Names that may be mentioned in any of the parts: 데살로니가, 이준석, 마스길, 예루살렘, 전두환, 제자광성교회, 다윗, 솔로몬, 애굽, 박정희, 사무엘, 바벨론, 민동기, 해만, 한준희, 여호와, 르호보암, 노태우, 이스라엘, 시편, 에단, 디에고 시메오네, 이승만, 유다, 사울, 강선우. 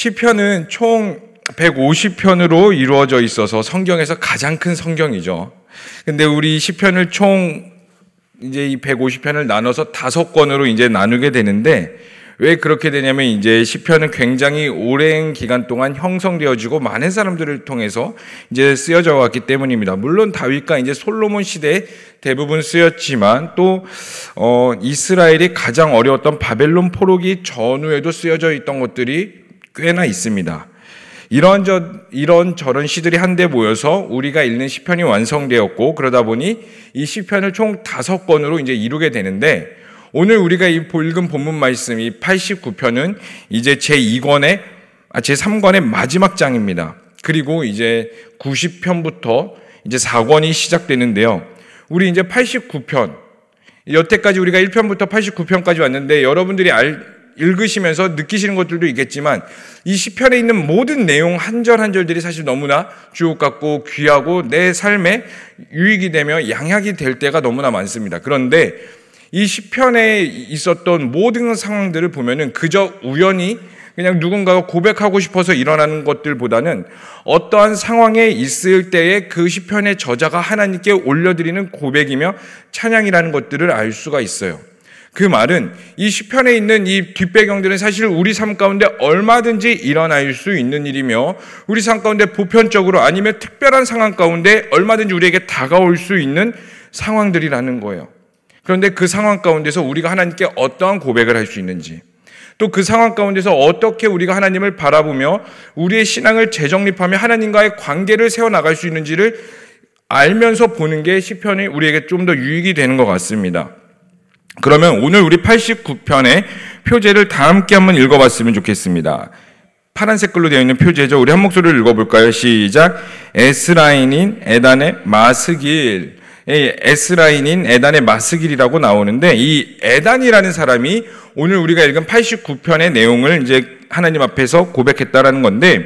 시편은 총 150편으로 이루어져 있어서 성경에서 가장 큰 성경이죠. 근데 우리 시편을 총 이제 이 150편을 나눠서 5권으로 이제 나누게 되는데, 왜 그렇게 되냐면 이제 시편은 굉장히 오랜 기간 동안 형성되어지고 많은 사람들을 통해서 이제 쓰여져 왔기 때문입니다. 물론 다윗과 이제 솔로몬 시대에 대부분 쓰였지만 또 이스라엘이 가장 어려웠던 바벨론 포로기 전후에도 쓰여져 있던 것들이 꽤나 있습니다. 이런 저런 시들이 한데 모여서 우리가 읽는 시편이 완성되었고, 그러다 보니 이 시편을 총 5권으로 이제 이루게 되는데, 오늘 우리가 읽은 본문 말씀 이 89편은 이제 제3권의 마지막 장입니다. 그리고 이제 90편부터 이제 4권이 시작되는데요. 우리 이제 89편, 여태까지 우리가 1편부터 89편까지 왔는데 여러분들이 읽으시면서 느끼시는 것들도 있겠지만 이 시편에 있는 모든 내용 한절 한절들이 사실 너무나 주옥 같고 귀하고 내 삶에 유익이 되며 양약이 될 때가 너무나 많습니다. 그런데 이 시편에 있었던 모든 상황들을 보면은 그저 우연히 그냥 누군가가 고백하고 싶어서 일어나는 것들보다는 어떠한 상황에 있을 때에 그 시편의 저자가 하나님께 올려드리는 고백이며 찬양이라는 것들을 알 수가 있어요. 그 말은 이 시편에 있는 이 뒷배경들은 사실 우리 삶 가운데 얼마든지 일어날 수 있는 일이며, 우리 삶 가운데 보편적으로 아니면 특별한 상황 가운데 얼마든지 우리에게 다가올 수 있는 상황들이라는 거예요. 그런데 그 상황 가운데서 우리가 하나님께 어떠한 고백을 할 수 있는지, 또 그 상황 가운데서 어떻게 우리가 하나님을 바라보며 우리의 신앙을 재정립하며 하나님과의 관계를 세워나갈 수 있는지를 알면서 보는 게 시편이 우리에게 좀 더 유익이 되는 것 같습니다. 그러면 오늘 우리 89편의 표제를 다 함께 한번 읽어봤으면 좋겠습니다. 파란색 글로 되어 있는 표제죠. 우리 한 목소리를 읽어볼까요? 시작. 에스라인인 에단의 마스길. 에스라인인 에단의 마스길이라고 나오는데, 이 에단이라는 사람이 오늘 우리가 읽은 89편의 내용을 이제 하나님 앞에서 고백했다라는 건데,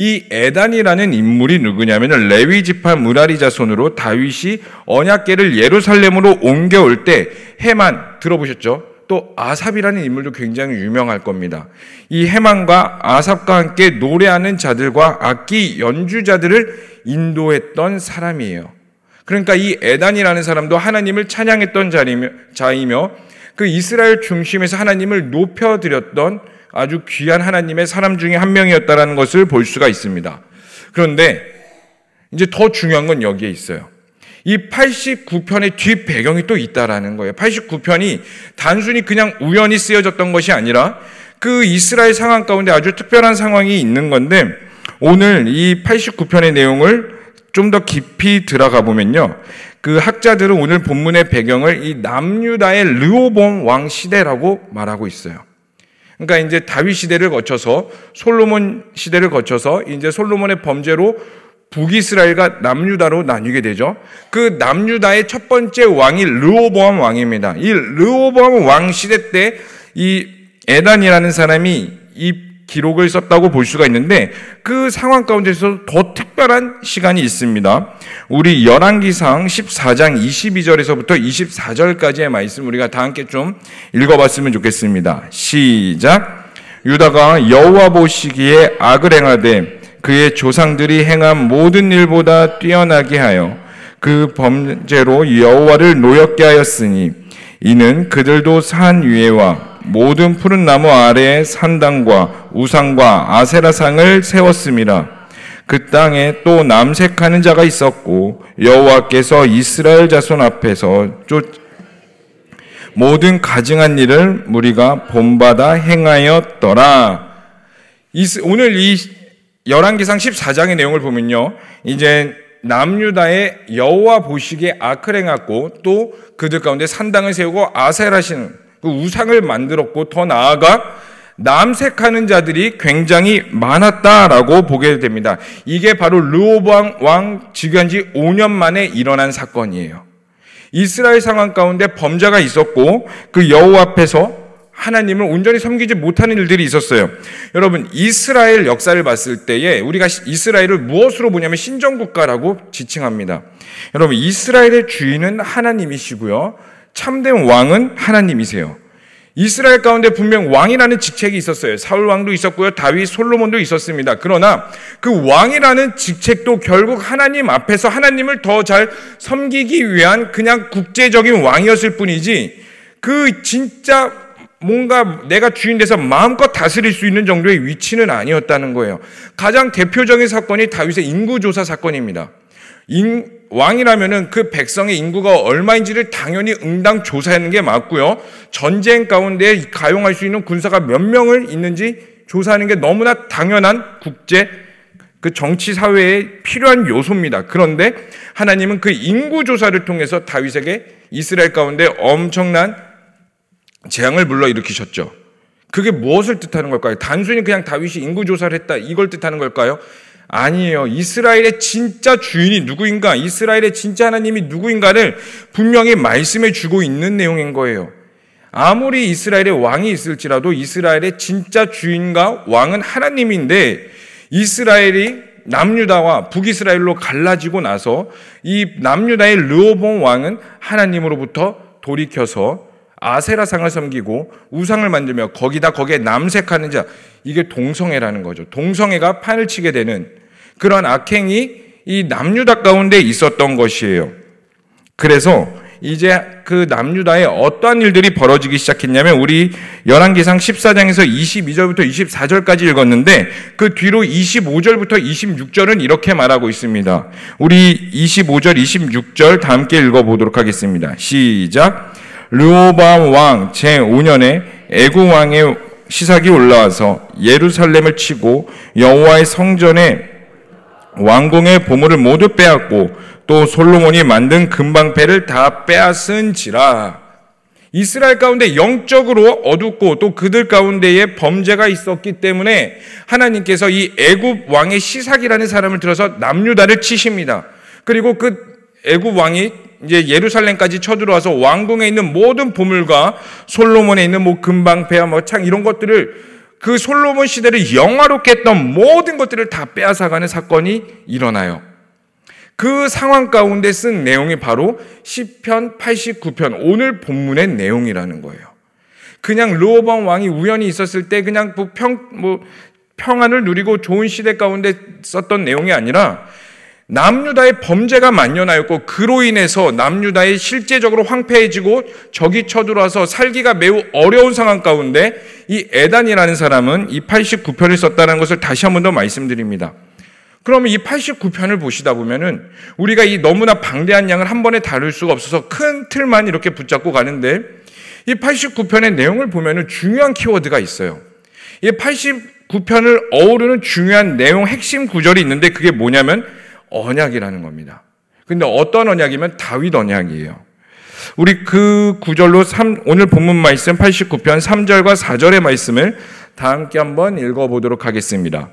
이 에단이라는 인물이 누구냐면은 레위 지파 무라리 자손으로 다윗이 언약궤를 예루살렘으로 옮겨올 때 해만 들어보셨죠? 또 아삽이라는 인물도 굉장히 유명할 겁니다. 이 해만과 아삽과 함께 노래하는 자들과 악기 연주자들을 인도했던 사람이에요. 그러니까 이 에단이라는 사람도 하나님을 찬양했던 자이며 그 이스라엘 중심에서 하나님을 높여드렸던 아주 귀한 하나님의 사람 중에 한 명이었다라는 것을 볼 수가 있습니다. 그런데 이제 더 중요한 건 여기에 있어요. 이 89편의 뒷배경이 또 있다라는 거예요. 89편이 단순히 그냥 우연히 쓰여졌던 것이 아니라 그 이스라엘 상황 가운데 아주 특별한 상황이 있는 건데, 오늘 이 89편의 내용을 좀 더 깊이 들어가 보면요, 그 학자들은 오늘 본문의 배경을 이 남유다의 르호보암 왕 시대라고 말하고 있어요. 그러니까 이제 다윗 시대를 거쳐서 솔로몬 시대를 거쳐서 이제 솔로몬의 범죄로 북이스라엘과 남유다로 나뉘게 되죠. 그 남유다의 첫 번째 왕이 르호보암 왕입니다. 이 르호보암 왕 시대 때 이 에단이라는 사람이 이 기록을 썼다고 볼 수가 있는데, 그 상황 가운데서 더 특별한 시간이 있습니다. 우리 열왕기상 14장 22절에서부터 24절까지의 말씀 우리가 다 함께 좀 읽어봤으면 좋겠습니다. 시작. 유다가 여호와 보시기에 악을 행하되 그의 조상들이 행한 모든 일보다 뛰어나게 하여 그 범죄로 여호와를 노엽게 하였으니, 이는 그들도 산 위에와 모든 푸른 나무 아래에 산당과 우상과 아세라상을 세웠습니다. 그 땅에 또 남색하는 자가 있었고 여호와께서 이스라엘 자손 앞에서 모든 가증한 일을 무리가 본받아 행하였더라. 오늘 이 열왕기상 14장의 내용을 보면요, 이제 남유다의 여호와 보시기에 악을 행하고 또 그들 가운데 산당을 세우고 아세라신 그 우상을 만들었고, 더 나아가 남색하는 자들이 굉장히 많았다라고 보게 됩니다. 이게 바로 르호보암 왕 즉위한 지 5년 만에 일어난 사건이에요. 이스라엘 상황 가운데 범죄가 있었고 그 여호와 앞에서 하나님을 온전히 섬기지 못하는 일들이 있었어요. 여러분, 이스라엘 역사를 봤을 때에 우리가 이스라엘을 무엇으로 보냐면 신정국가라고 지칭합니다. 여러분, 이스라엘의 주인은 하나님이시고요, 참된 왕은 하나님이세요. 이스라엘 가운데 분명 왕이라는 직책이 있었어요. 사울 왕도 있었고요. 다윗, 솔로몬도 있었습니다. 그러나 그 왕이라는 직책도 결국 하나님 앞에서 하나님을 더 잘 섬기기 위한 그냥 국제적인 왕이었을 뿐이지, 그 진짜 뭔가 내가 주인 돼서 마음껏 다스릴 수 있는 정도의 위치는 아니었다는 거예요. 가장 대표적인 사건이 다윗의 인구조사 사건입니다. 왕이라면은 그 백성의 인구가 얼마인지를 당연히 응당 조사하는 게 맞고요. 전쟁 가운데 가용할 수 있는 군사가 몇 명을 있는지 조사하는 게 너무나 당연한 국제, 그 정치 사회에 필요한 요소입니다. 그런데 하나님은 그 인구 조사를 통해서 다윗에게 이스라엘 가운데 엄청난 재앙을 불러일으키셨죠. 그게 무엇을 뜻하는 걸까요? 단순히 그냥 다윗이 인구 조사를 했다, 이걸 뜻하는 걸까요? 아니에요. 이스라엘의 진짜 주인이 누구인가, 이스라엘의 진짜 하나님이 누구인가를 분명히 말씀해 주고 있는 내용인 거예요. 아무리 이스라엘의 왕이 있을지라도 이스라엘의 진짜 주인과 왕은 하나님인데, 이스라엘이 남유다와 북이스라엘로 갈라지고 나서 이 남유다의 르호보암 왕은 하나님으로부터 돌이켜서 아세라상을 섬기고 우상을 만들며 거기에 남색하는 자, 이게 동성애라는 거죠. 동성애가 판을 치게 되는 그런 악행이 이 남유다 가운데 있었던 것이에요. 그래서 이제 그 남유다에 어떠한 일들이 벌어지기 시작했냐면, 우리 열왕기상 14장에서 22절부터 24절까지 읽었는데 그 뒤로 25절부터 26절은 이렇게 말하고 있습니다. 우리 25절, 26절 다 함께 읽어보도록 하겠습니다. 시작! 르호보암 왕 제5년에 애굽 왕의 시삭이 올라와서 예루살렘을 치고 여호와의 성전에 왕궁의 보물을 모두 빼앗고 또 솔로몬이 만든 금방패를 다 빼앗은지라. 이스라엘 가운데 영적으로 어둡고 또 그들 가운데에 범죄가 있었기 때문에 하나님께서 이 애굽 왕의 시삭이라는 사람을 들어서 남유다를 치십니다. 그리고 그 애굽 왕이 이제 예루살렘까지 쳐들어와서 왕궁에 있는 모든 보물과 솔로몬에 있는 뭐 금방패와 뭐 창 이런 것들을, 그 솔로몬 시대를 영화롭게 했던 모든 것들을 다 빼앗아가는 사건이 일어나요. 그 상황 가운데 쓴 내용이 바로 시편 89편, 오늘 본문의 내용이라는 거예요. 그냥 르호보암 왕이 우연히 있었을 때 그냥 평안을 누리고 좋은 시대 가운데 썼던 내용이 아니라, 남유다의 범죄가 만연하였고 그로 인해서 남유다의 실제적으로 황폐해지고 적이 쳐들어와서 살기가 매우 어려운 상황 가운데 이 에단이라는 사람은 이 89편을 썼다는 것을 다시 한 번 더 말씀드립니다. 그러면 이 89편을 보시다 보면은 우리가 이 너무나 방대한 양을 한 번에 다룰 수가 없어서 큰 틀만 이렇게 붙잡고 가는데, 이 89편의 내용을 보면은 중요한 키워드가 있어요. 이 89편을 어우르는 중요한 내용 핵심 구절이 있는데 그게 뭐냐면 언약이라는 겁니다. 근데 어떤 언약이면 다윗 언약이에요. 우리 그 구절로 오늘 본문 말씀 89편 3절과 4절의 말씀을 다 함께 한번 읽어보도록 하겠습니다.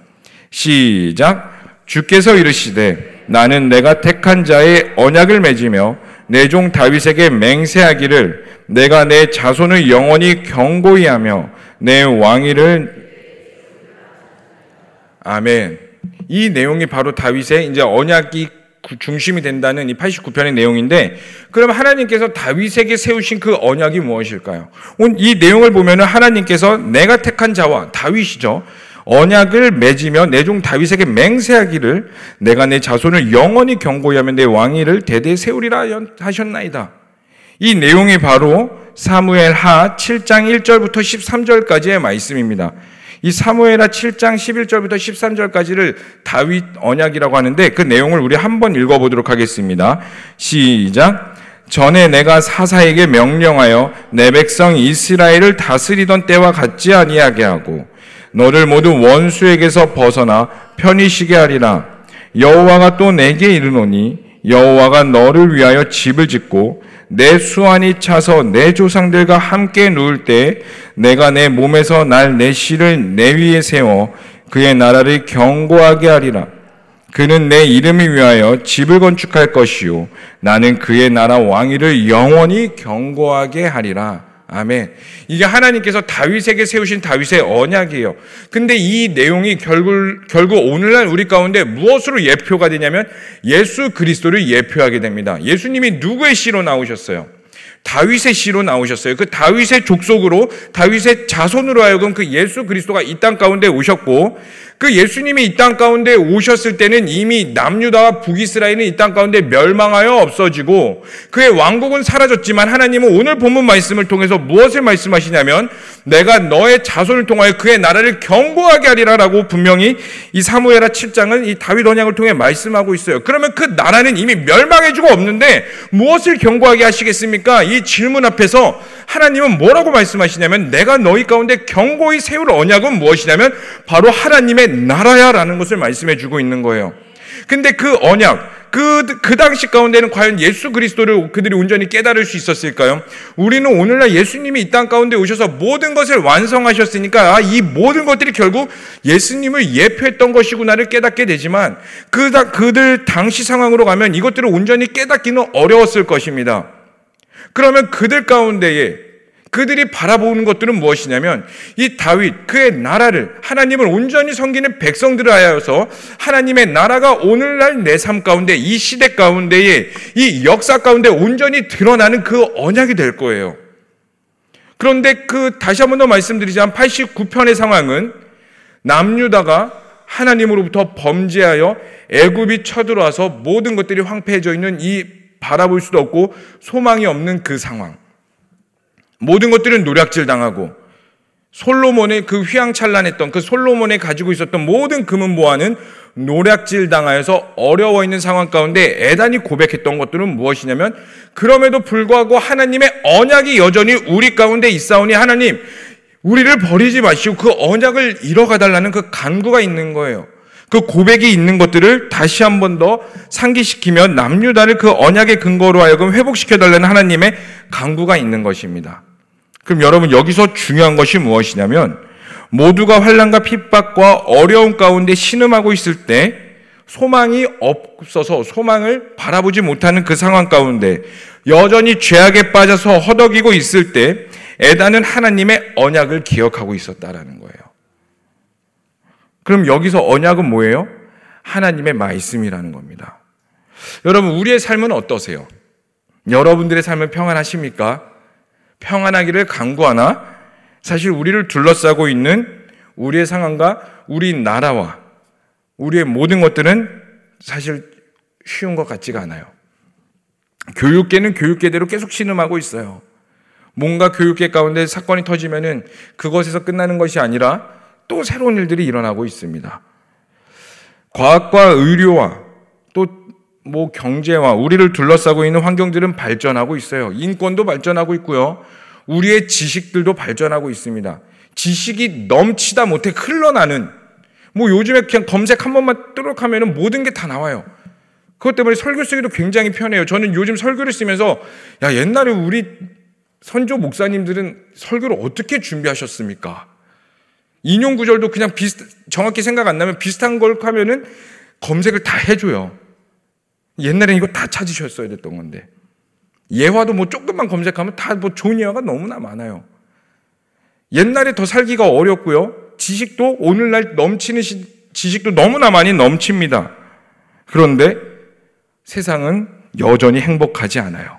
시작! 주께서 이르시되 나는 내가 택한 자의 언약을 맺으며 내 종 다윗에게 맹세하기를 내가 내 자손을 영원히 경고히 하며 내 왕위를. 아멘. 이 내용이 바로 다윗의 이제 언약이 중심이 된다는 이 89편의 내용인데, 그럼 하나님께서 다윗에게 세우신 그 언약이 무엇일까요? 이 내용을 보면은 하나님께서 내가 택한 자와 다윗이죠. 언약을 맺으며 내 종 다윗에게 맹세하기를 내가 내 자손을 영원히 경고히 하며 내 왕위를 대대에 세우리라 하셨나이다. 이 내용이 바로 사무엘 하 7장 1절부터 13절까지의 말씀입니다. 이 사무엘하 7장 11절부터 13절까지를 다윗 언약이라고 하는데 그 내용을 우리 한번 읽어보도록 하겠습니다. 시작! 전에 내가 사사에게 명령하여 내 백성 이스라엘을 다스리던 때와 같지 아니하게 하고 너를 모두 원수에게서 벗어나 편히 쉬게 하리라. 여호와가 또 내게 이르노니 여호와가 너를 위하여 집을 짓고 내 수완이 차서 내 조상들과 함께 누울 때 내가 내 몸에서 날 내 씨를 내 위에 세워 그의 나라를 견고하게 하리라. 그는 내 이름을 위하여 집을 건축할 것이요 나는 그의 나라 왕위를 영원히 견고하게 하리라. 아멘. 이게 하나님께서 다윗에게 세우신 다윗의 언약이에요. 근데 이 내용이 결국 오늘날 우리 가운데 무엇으로 예표가 되냐면 예수 그리스도를 예표하게 됩니다. 예수님이 누구의 씨로 나오셨어요? 다윗의 씨로 나오셨어요. 그 다윗의 족속으로, 다윗의 자손으로 하여금 그 예수 그리스도가 이 땅 가운데 오셨고, 그 예수님이 이 땅 가운데 오셨을 때는 이미 남유다와 북이스라엘은 이 땅 가운데 멸망하여 없어지고 그의 왕국은 사라졌지만, 하나님은 오늘 본문 말씀을 통해서 무엇을 말씀하시냐면 내가 너의 자손을 통하여 그의 나라를 견고하게 하리라 라고 분명히 이 사무엘하 7장은 이 다윗 언약을 통해 말씀하고 있어요. 그러면 그 나라는 이미 멸망해주고 없는데 무엇을 견고하게 하시겠습니까? 이 질문 앞에서 하나님은 뭐라고 말씀하시냐면 내가 너희 가운데 견고히 세울 언약은 무엇이냐면 바로 하나님의 나라야라는 것을 말씀해주고 있는 거예요. 근데 그 언약, 그 당시 가운데는 과연 예수 그리스도를 그들이 온전히 깨달을 수 있었을까요? 우리는 오늘날 예수님이 이 땅 가운데 오셔서 모든 것을 완성하셨으니까 이 모든 것들이 결국 예수님을 예표했던 것이구나를 깨닫게 되지만, 그들 당시 상황으로 가면 이것들을 온전히 깨닫기는 어려웠을 것입니다. 그러면 그들 가운데에 그들이 바라보는 것들은 무엇이냐면 이 다윗, 그의 나라를, 하나님을 온전히 섬기는 백성들을 하여서 하나님의 나라가 오늘날 내 삶 가운데, 이 시대 가운데에, 이 역사 가운데 온전히 드러나는 그 언약이 될 거예요. 그런데 다시 한 번 더 말씀드리자면 89편의 상황은 남유다가 하나님으로부터 범죄하여 애굽이 쳐들어와서 모든 것들이 황폐해져 있는, 이 바라볼 수도 없고 소망이 없는 그 상황, 모든 것들은 노략질 당하고, 솔로몬의 그 휘황찬란했던 그 솔로몬이 가지고 있었던 모든 금은 보화는 노략질 당하여서 어려워 있는 상황 가운데 에단이 고백했던 것들은 무엇이냐면 그럼에도 불구하고 하나님의 언약이 여전히 우리 가운데 있사오니 하나님 우리를 버리지 마시고 그 언약을 이뤄가달라는 그 간구가 있는 거예요. 그 고백이 있는 것들을 다시 한 번 더 상기시키며 남유다를 그 언약의 근거로 하여금 회복시켜달라는 하나님의 간구가 있는 것입니다. 그럼 여러분, 여기서 중요한 것이 무엇이냐면 모두가 환난과 핍박과 어려움 가운데 신음하고 있을 때 소망이 없어서 소망을 바라보지 못하는 그 상황 가운데 여전히 죄악에 빠져서 허덕이고 있을 때 에단은 하나님의 언약을 기억하고 있었다라는 거예요. 그럼 여기서 언약은 뭐예요? 하나님의 말씀이라는 겁니다. 여러분, 우리의 삶은 어떠세요? 여러분들의 삶은 평안하십니까? 평안하기를 간구하나? 사실 우리를 둘러싸고 있는 우리의 상황과 우리 나라와 우리의 모든 것들은 사실 쉬운 것 같지가 않아요. 교육계는 교육계대로 계속 신음하고 있어요. 뭔가 교육계 가운데 사건이 터지면은 그것에서 끝나는 것이 아니라 또 새로운 일들이 일어나고 있습니다. 과학과 의료와 또 뭐 경제와 우리를 둘러싸고 있는 환경들은 발전하고 있어요. 인권도 발전하고 있고요. 우리의 지식들도 발전하고 있습니다. 지식이 넘치다 못해 흘러나는, 뭐 요즘에 그냥 검색 한 번만 뚜룩 하면은 모든 게 다 나와요. 그것 때문에 설교 쓰기도 굉장히 편해요. 저는 요즘 설교를 쓰면서 옛날에 우리 선조 목사님들은 설교를 어떻게 준비하셨습니까? 인용 구절도 그냥 정확히 생각 안 나면 비슷한 걸 하면은 검색을 다 해줘요. 옛날에는 이거 다 찾으셨어야 됐던 건데. 예화도 뭐 조금만 검색하면 다 뭐 좋은 예화가 너무나 많아요. 옛날에 더 살기가 어렵고요. 지식도 오늘날 넘치는 지식도 너무나 많이 넘칩니다. 그런데 세상은 여전히 행복하지 않아요.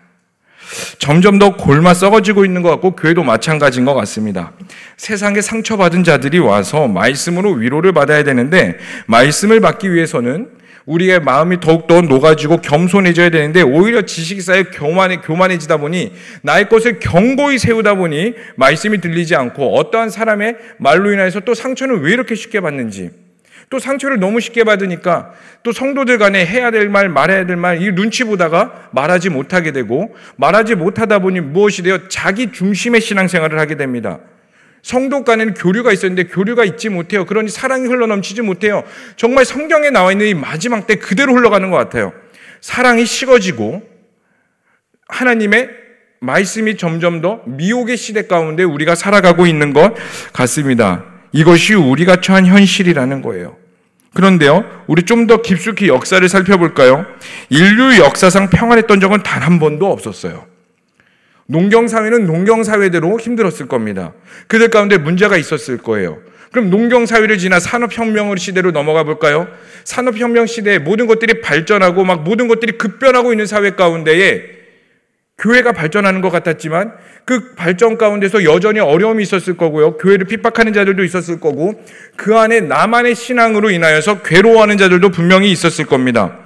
점점 더 골마 썩어지고 있는 것 같고 교회도 마찬가지인 것 같습니다. 세상에 상처받은 자들이 와서 말씀으로 위로를 받아야 되는데, 말씀을 받기 위해서는 우리의 마음이 더욱더 녹아지고 겸손해져야 되는데 오히려 지식이 쌓여 교만해지다 보니, 나의 것을 견고히 세우다 보니 말씀이 들리지 않고, 어떠한 사람의 말로 인해서 또 상처는 왜 이렇게 쉽게 받는지, 또 상처를 너무 쉽게 받으니까 또 성도들 간에 해야 될 말, 말해야 될 말, 이 눈치 보다가 말하지 못하게 되고, 말하지 못하다 보니 무엇이 돼요? 자기 중심의 신앙생활을 하게 됩니다. 성도 간에는 교류가 있었는데 교류가 있지 못해요. 그러니 사랑이 흘러넘치지 못해요. 정말 성경에 나와 있는 이 마지막 때 그대로 흘러가는 것 같아요. 사랑이 식어지고 하나님의 말씀이 점점 더 미혹의 시대 가운데 우리가 살아가고 있는 것 같습니다. 이것이 우리가 처한 현실이라는 거예요. 그런데요, 우리 좀 더 깊숙이 역사를 살펴볼까요? 인류 역사상 평안했던 적은 단 한 번도 없었어요. 농경사회는 농경사회대로 힘들었을 겁니다. 그들 가운데 문제가 있었을 거예요. 그럼 농경사회를 지나 산업혁명 시대로 넘어가 볼까요? 산업혁명 시대에 모든 것들이 발전하고 막 모든 것들이 급변하고 있는 사회 가운데에 교회가 발전하는 것 같았지만 그 발전 가운데서 여전히 어려움이 있었을 거고요. 교회를 핍박하는 자들도 있었을 거고 그 안에 나만의 신앙으로 인하여서 괴로워하는 자들도 분명히 있었을 겁니다.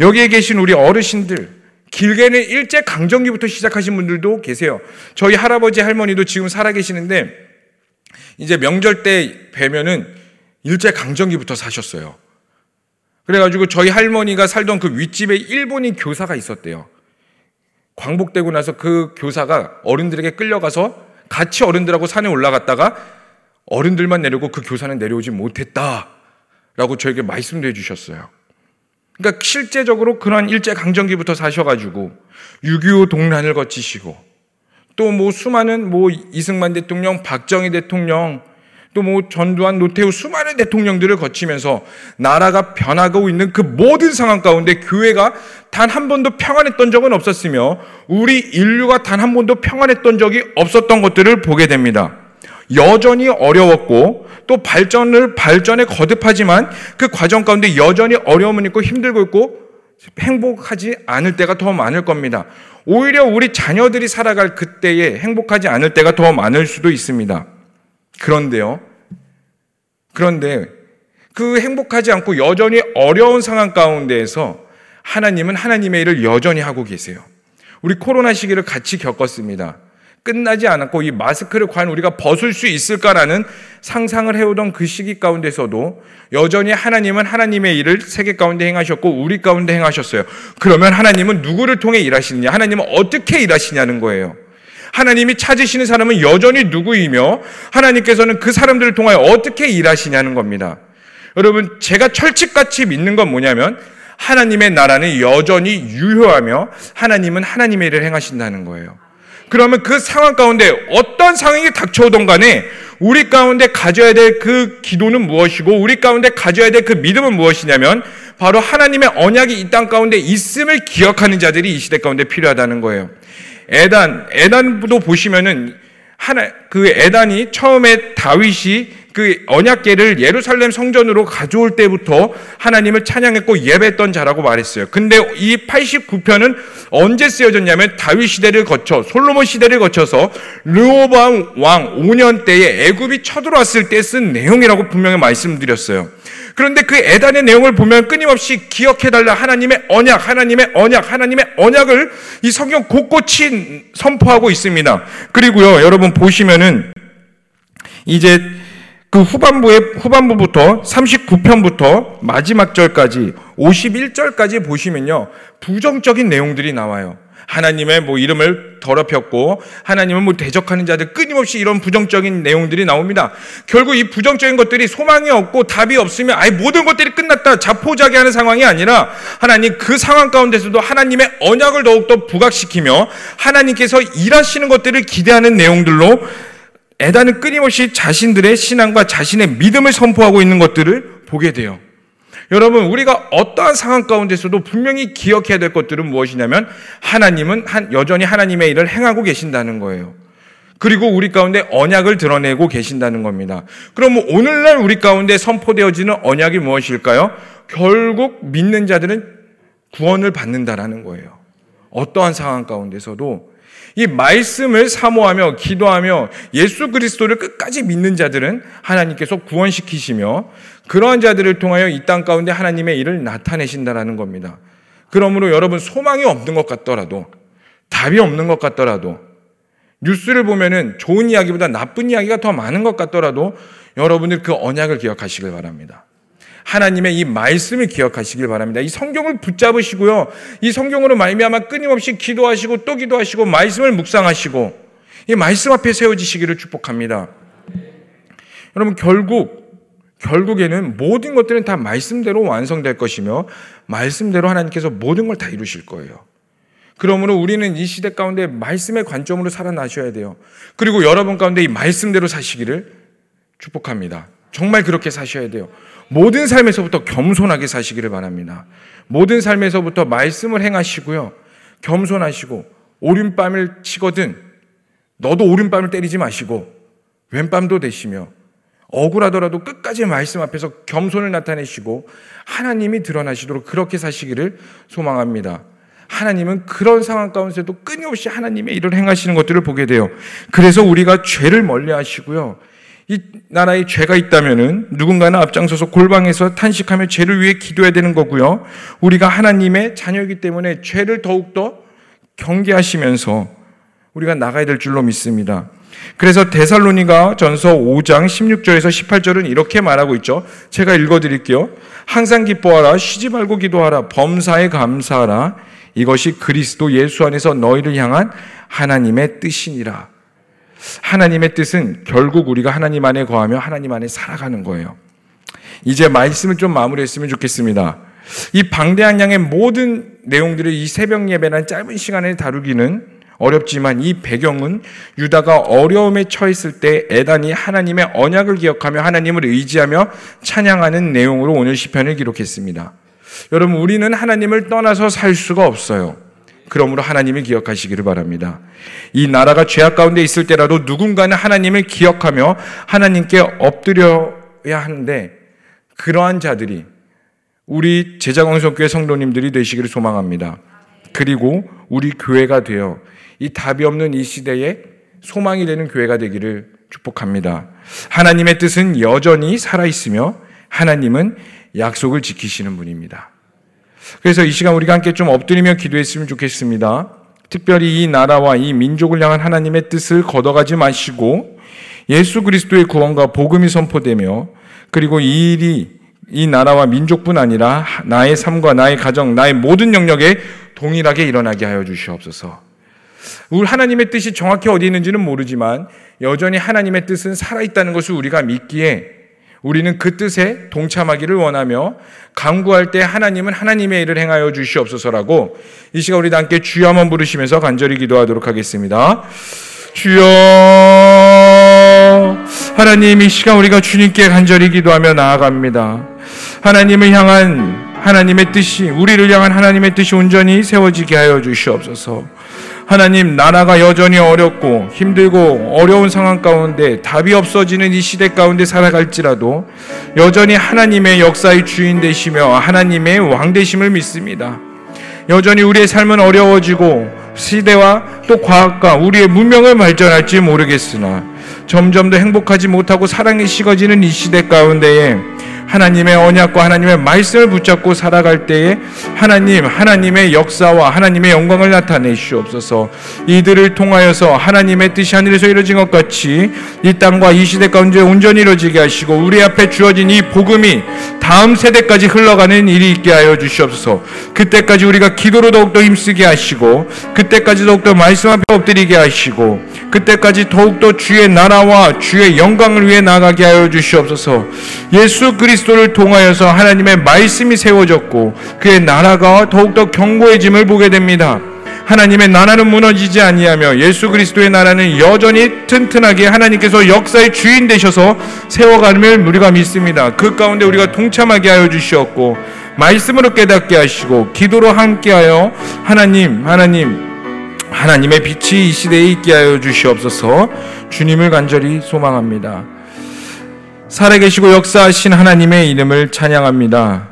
여기에 계신 우리 어르신들, 길게는 일제강점기부터 시작하신 분들도 계세요. 저희 할아버지, 할머니도 지금 살아계시는데 이제 명절 때 뵈면은 일제강점기부터 사셨어요. 그래가지고 저희 할머니가 살던 그 윗집에 일본인 교사가 있었대요. 광복되고 나서 그 교사가 어른들에게 끌려가서 같이 어른들하고 산에 올라갔다가 어른들만 내려오고 그 교사는 내려오지 못했다라고 저에게 말씀도 해주셨어요. 그러니까 실제적으로 그런 일제강점기부터 사셔가지고 6.25 동란을 거치시고 또 뭐 수많은 뭐 이승만 대통령, 박정희 대통령, 또 뭐 전두환, 노태우 수많은 대통령들을 거치면서 나라가 변하고 있는 그 모든 상황 가운데 교회가 단 한 번도 평안했던 적은 없었으며 우리 인류가 단 한 번도 평안했던 적이 없었던 것들을 보게 됩니다. 여전히 어려웠고 또 발전에 거듭하지만 그 과정 가운데 여전히 어려움은 있고 힘들고 있고 행복하지 않을 때가 더 많을 겁니다. 오히려 우리 자녀들이 살아갈 그때에 행복하지 않을 때가 더 많을 수도 있습니다. 그런데 그 행복하지 않고 여전히 어려운 상황 가운데에서 하나님은 하나님의 일을 여전히 하고 계세요. 우리 코로나 시기를 같이 겪었습니다. 끝나지 않았고 이 마스크를 과연 우리가 벗을 수 있을까라는 상상을 해오던 그 시기 가운데서도 여전히 하나님은 하나님의 일을 세계 가운데 행하셨고 우리 가운데 행하셨어요. 그러면 하나님은 누구를 통해 일하시느냐? 하나님은 어떻게 일하시냐는 거예요. 하나님이 찾으시는 사람은 여전히 누구이며 하나님께서는 그 사람들을 통하여 어떻게 일하시냐는 겁니다. 여러분, 제가 철칙같이 믿는 건 뭐냐면 하나님의 나라는 여전히 유효하며 하나님은 하나님의 일을 행하신다는 거예요. 그러면 그 상황 가운데 어떤 상황이 닥쳐오던 간에 우리 가운데 가져야 될 그 기도는 무엇이고 우리 가운데 가져야 될 그 믿음은 무엇이냐면 바로 하나님의 언약이 이 땅 가운데 있음을 기억하는 자들이 이 시대 가운데 필요하다는 거예요. 에단도 보시면은 그 에단이 처음에 다윗이 그 언약궤를 예루살렘 성전으로 가져올 때부터 하나님을 찬양했고 예배했던 자라고 말했어요. 근데 이 89편은 언제 쓰여졌냐면 다윗 시대를 거쳐 솔로몬 시대를 거쳐서 르호보암 왕 5년 때에 애굽이 쳐들어왔을 때 쓴 내용이라고 분명히 말씀드렸어요. 그런데 그 에단의 내용을 보면 끊임없이 기억해달라, 하나님의 언약, 하나님의 언약, 하나님의 언약을 이 성경 곳곳이 선포하고 있습니다. 그리고요, 여러분 보시면은 이제 그 후반부부터 39편부터 마지막 절까지 51절까지 보시면요, 부정적인 내용들이 나와요. 하나님의 뭐 이름을 더럽혔고 하나님은 뭐 대적하는 자들, 끊임없이 이런 부정적인 내용들이 나옵니다. 결국 이 부정적인 것들이 소망이 없고 답이 없으면 아예 모든 것들이 끝났다, 자포자기하는 상황이 아니라 하나님 그 상황 가운데서도 하나님의 언약을 더욱더 부각시키며 하나님께서 일하시는 것들을 기대하는 내용들로 에단은 끊임없이 자신들의 신앙과 자신의 믿음을 선포하고 있는 것들을 보게 돼요. 여러분, 우리가 어떠한 상황 가운데서도 분명히 기억해야 될 것들은 무엇이냐면 하나님은 여전히 하나님의 일을 행하고 계신다는 거예요. 그리고 우리 가운데 언약을 드러내고 계신다는 겁니다. 그럼 오늘날 우리 가운데 선포되어지는 언약이 무엇일까요? 결국 믿는 자들은 구원을 받는다라는 거예요. 어떠한 상황 가운데서도 이 말씀을 사모하며 기도하며 예수 그리스도를 끝까지 믿는 자들은 하나님께서 구원시키시며 그러한 자들을 통하여 이 땅 가운데 하나님의 일을 나타내신다라는 겁니다. 그러므로 여러분, 소망이 없는 것 같더라도, 답이 없는 것 같더라도, 뉴스를 보면은 좋은 이야기보다 나쁜 이야기가 더 많은 것 같더라도 여러분들 그 언약을 기억하시길 바랍니다. 하나님의 이 말씀을 기억하시길 바랍니다. 이 성경을 붙잡으시고요, 이 성경으로 말미암아 끊임없이 기도하시고 또 기도하시고 말씀을 묵상하시고 이 말씀 앞에 세워지시기를 축복합니다. 여러분, 결국에는 모든 것들은 다 말씀대로 완성될 것이며 말씀대로 하나님께서 모든 걸 다 이루실 거예요. 그러므로 우리는 이 시대 가운데 말씀의 관점으로 살아나셔야 돼요. 그리고 여러분 가운데 이 말씀대로 사시기를 축복합니다. 정말 그렇게 사셔야 돼요. 모든 삶에서부터 겸손하게 사시기를 바랍니다. 모든 삶에서부터 말씀을 행하시고요, 겸손하시고 오른뺨을 치거든 너도 오른뺨을 때리지 마시고 왼뺨도 대시며 억울하더라도 끝까지 말씀 앞에서 겸손을 나타내시고 하나님이 드러나시도록 그렇게 사시기를 소망합니다. 하나님은 그런 상황 가운데서도 끊임없이 하나님의 일을 행하시는 것들을 보게 돼요. 그래서 우리가 죄를 멀리하시고요. 이 나라에 죄가 있다면은 누군가는 앞장서서 골방에서 탄식하며 죄를 위해 기도해야 되는 거고요. 우리가 하나님의 자녀이기 때문에 죄를 더욱더 경계하시면서 우리가 나가야 될 줄로 믿습니다. 그래서 데살로니가 전서 5장 16절에서 18절은 이렇게 말하고 있죠. 제가 읽어드릴게요. 항상 기뻐하라. 쉬지 말고 기도하라. 범사에 감사하라. 이것이 그리스도 예수 안에서 너희를 향한 하나님의 뜻이니라. 하나님의 뜻은 결국 우리가 하나님 안에 거하며 하나님 안에 살아가는 거예요. 이제 말씀을 좀 마무리했으면 좋겠습니다. 이 방대한 양의 모든 내용들을 이 새벽 예배라는 짧은 시간에 다루기는 어렵지만 이 배경은 유다가 어려움에 처했을 때 에단이 하나님의 언약을 기억하며 하나님을 의지하며 찬양하는 내용으로 오늘 시편을 기록했습니다. 여러분, 우리는 하나님을 떠나서 살 수가 없어요. 그러므로 하나님을 기억하시기를 바랍니다. 이 나라가 죄악 가운데 있을 때라도 누군가는 하나님을 기억하며 하나님께 엎드려야 하는데, 그러한 자들이 우리 제자광성교회 성도님들이 되시기를 소망합니다. 그리고 우리 교회가 되어 이 답이 없는 이 시대에 소망이 되는 교회가 되기를 축복합니다. 하나님의 뜻은 여전히 살아있으며 하나님은 약속을 지키시는 분입니다. 그래서 이 시간 우리가 함께 좀 엎드리며 기도했으면 좋겠습니다. 특별히 이 나라와 이 민족을 향한 하나님의 뜻을 걷어가지 마시고 예수 그리스도의 구원과 복음이 선포되며, 그리고 이 일이 이 나라와 민족뿐 아니라 나의 삶과 나의 가정, 나의 모든 영역에 동일하게 일어나게 하여 주시옵소서. 우리 하나님의 뜻이 정확히 어디 있는지는 모르지만 여전히 하나님의 뜻은 살아있다는 것을 우리가 믿기에 우리는 그 뜻에 동참하기를 원하며, 간구할 때 하나님은 하나님의 일을 행하여 주시옵소서라고 이 시간 우리 다 함께 주여 한번 부르시면서 간절히 기도하도록 하겠습니다. 주여, 하나님, 이 시간 우리가 주님께 간절히 기도하며 나아갑니다. 하나님을 향한 하나님의 뜻이, 우리를 향한 하나님의 뜻이 온전히 세워지게 하여 주시옵소서. 하나님, 나라가 여전히 어렵고 힘들고 어려운 상황 가운데 답이 없어지는 이 시대 가운데 살아갈지라도 여전히 하나님의 역사의 주인 되시며 하나님의 왕 되심을 믿습니다. 여전히 우리의 삶은 어려워지고 시대와 또 과학과 우리의 문명을 발전할지 모르겠으나 점점 더 행복하지 못하고 사랑이 식어지는 이 시대 가운데에 하나님의 언약과 하나님의 말씀을 붙잡고 살아갈 때에 하나님의 역사와 하나님의 영광을 나타내시옵소서. 이들을 통하여서 하나님의 뜻이 하늘에서 이루어진 것 같이 이 땅과 이 시대 가운데 온전히 이루어지게 하시고 우리 앞에 주어진 이 복음이 다음 세대까지 흘러가는 일이 있게 하여 주시옵소서. 그때까지 우리가 기도로 더욱더 힘쓰게 하시고, 그때까지 더욱더 말씀 앞에 엎드리게 하시고, 그때까지 더욱더 주의 나라와 주의 영광을 위해 나아가게 하여 주시옵소서. 예수 그리스도를 통하여서 하나님의 말씀이 세워졌고 그의 나라가 더욱더 견고해짐을 보게 됩니다. 하나님의 나라는 무너지지 아니하며 예수 그리스도의 나라는 여전히 튼튼하게 하나님께서 역사의 주인 되셔서 세워가는 우리가 믿습니다. 그 가운데 우리가 동참하게 하여 주시었고 말씀으로 깨닫게 하시고 기도로 함께하여 하나님의 빛이 이 시대에 있게 하여 주시옵소서. 주님을 간절히 소망합니다. 살아계시고 역사하신 하나님의 이름을 찬양합니다.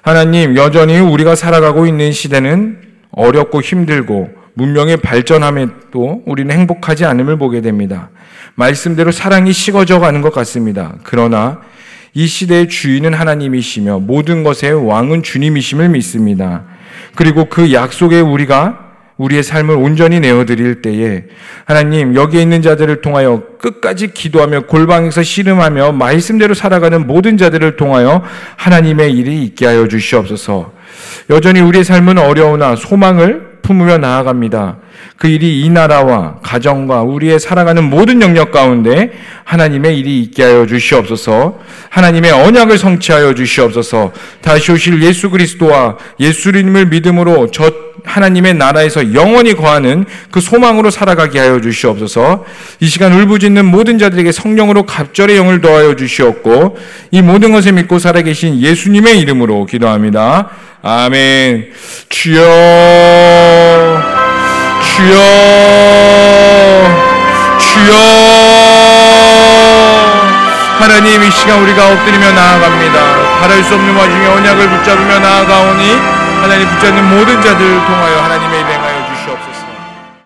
하나님, 여전히 우리가 살아가고 있는 시대는 어렵고 힘들고 문명의 발전함에도 우리는 행복하지 않음을 보게 됩니다. 말씀대로 사랑이 식어져 가는 것 같습니다. 그러나 이 시대의 주인은 하나님이시며 모든 것의 왕은 주님이심을 믿습니다. 그리고 그 약속에 우리가 우리의 삶을 온전히 내어드릴 때에 하나님, 여기에 있는 자들을 통하여 끝까지 기도하며 골방에서 씨름하며 말씀대로 살아가는 모든 자들을 통하여 하나님의 일이 있게 하여 주시옵소서. 여전히 우리의 삶은 어려우나 소망을 품으며 나아갑니다. 그 일이 이 나라와 가정과 우리의 살아가는 모든 영역 가운데 하나님의 일이 있게 하여 주시옵소서. 하나님의 언약을 성취하여 주시옵소서. 다시 오실 예수 그리스도와 예수님을 믿음으로 저 하나님의 나라에서 영원히 거하는 그 소망으로 살아가게 하여 주시옵소서. 이 시간 울부짖는 모든 자들에게 성령으로 갑절의 영을 더하여 주시옵고 이 모든 것을 믿고 살아계신 예수님의 이름으로 기도합니다. 아멘. 주여, 하나님, 이 시간 우리가 엎드리며 나아갑니다. 바랄 수 없는 와중에 언약을 붙잡으며 나아가오니 하나님 붙잡는 모든 자들 통하여 하나님의 이름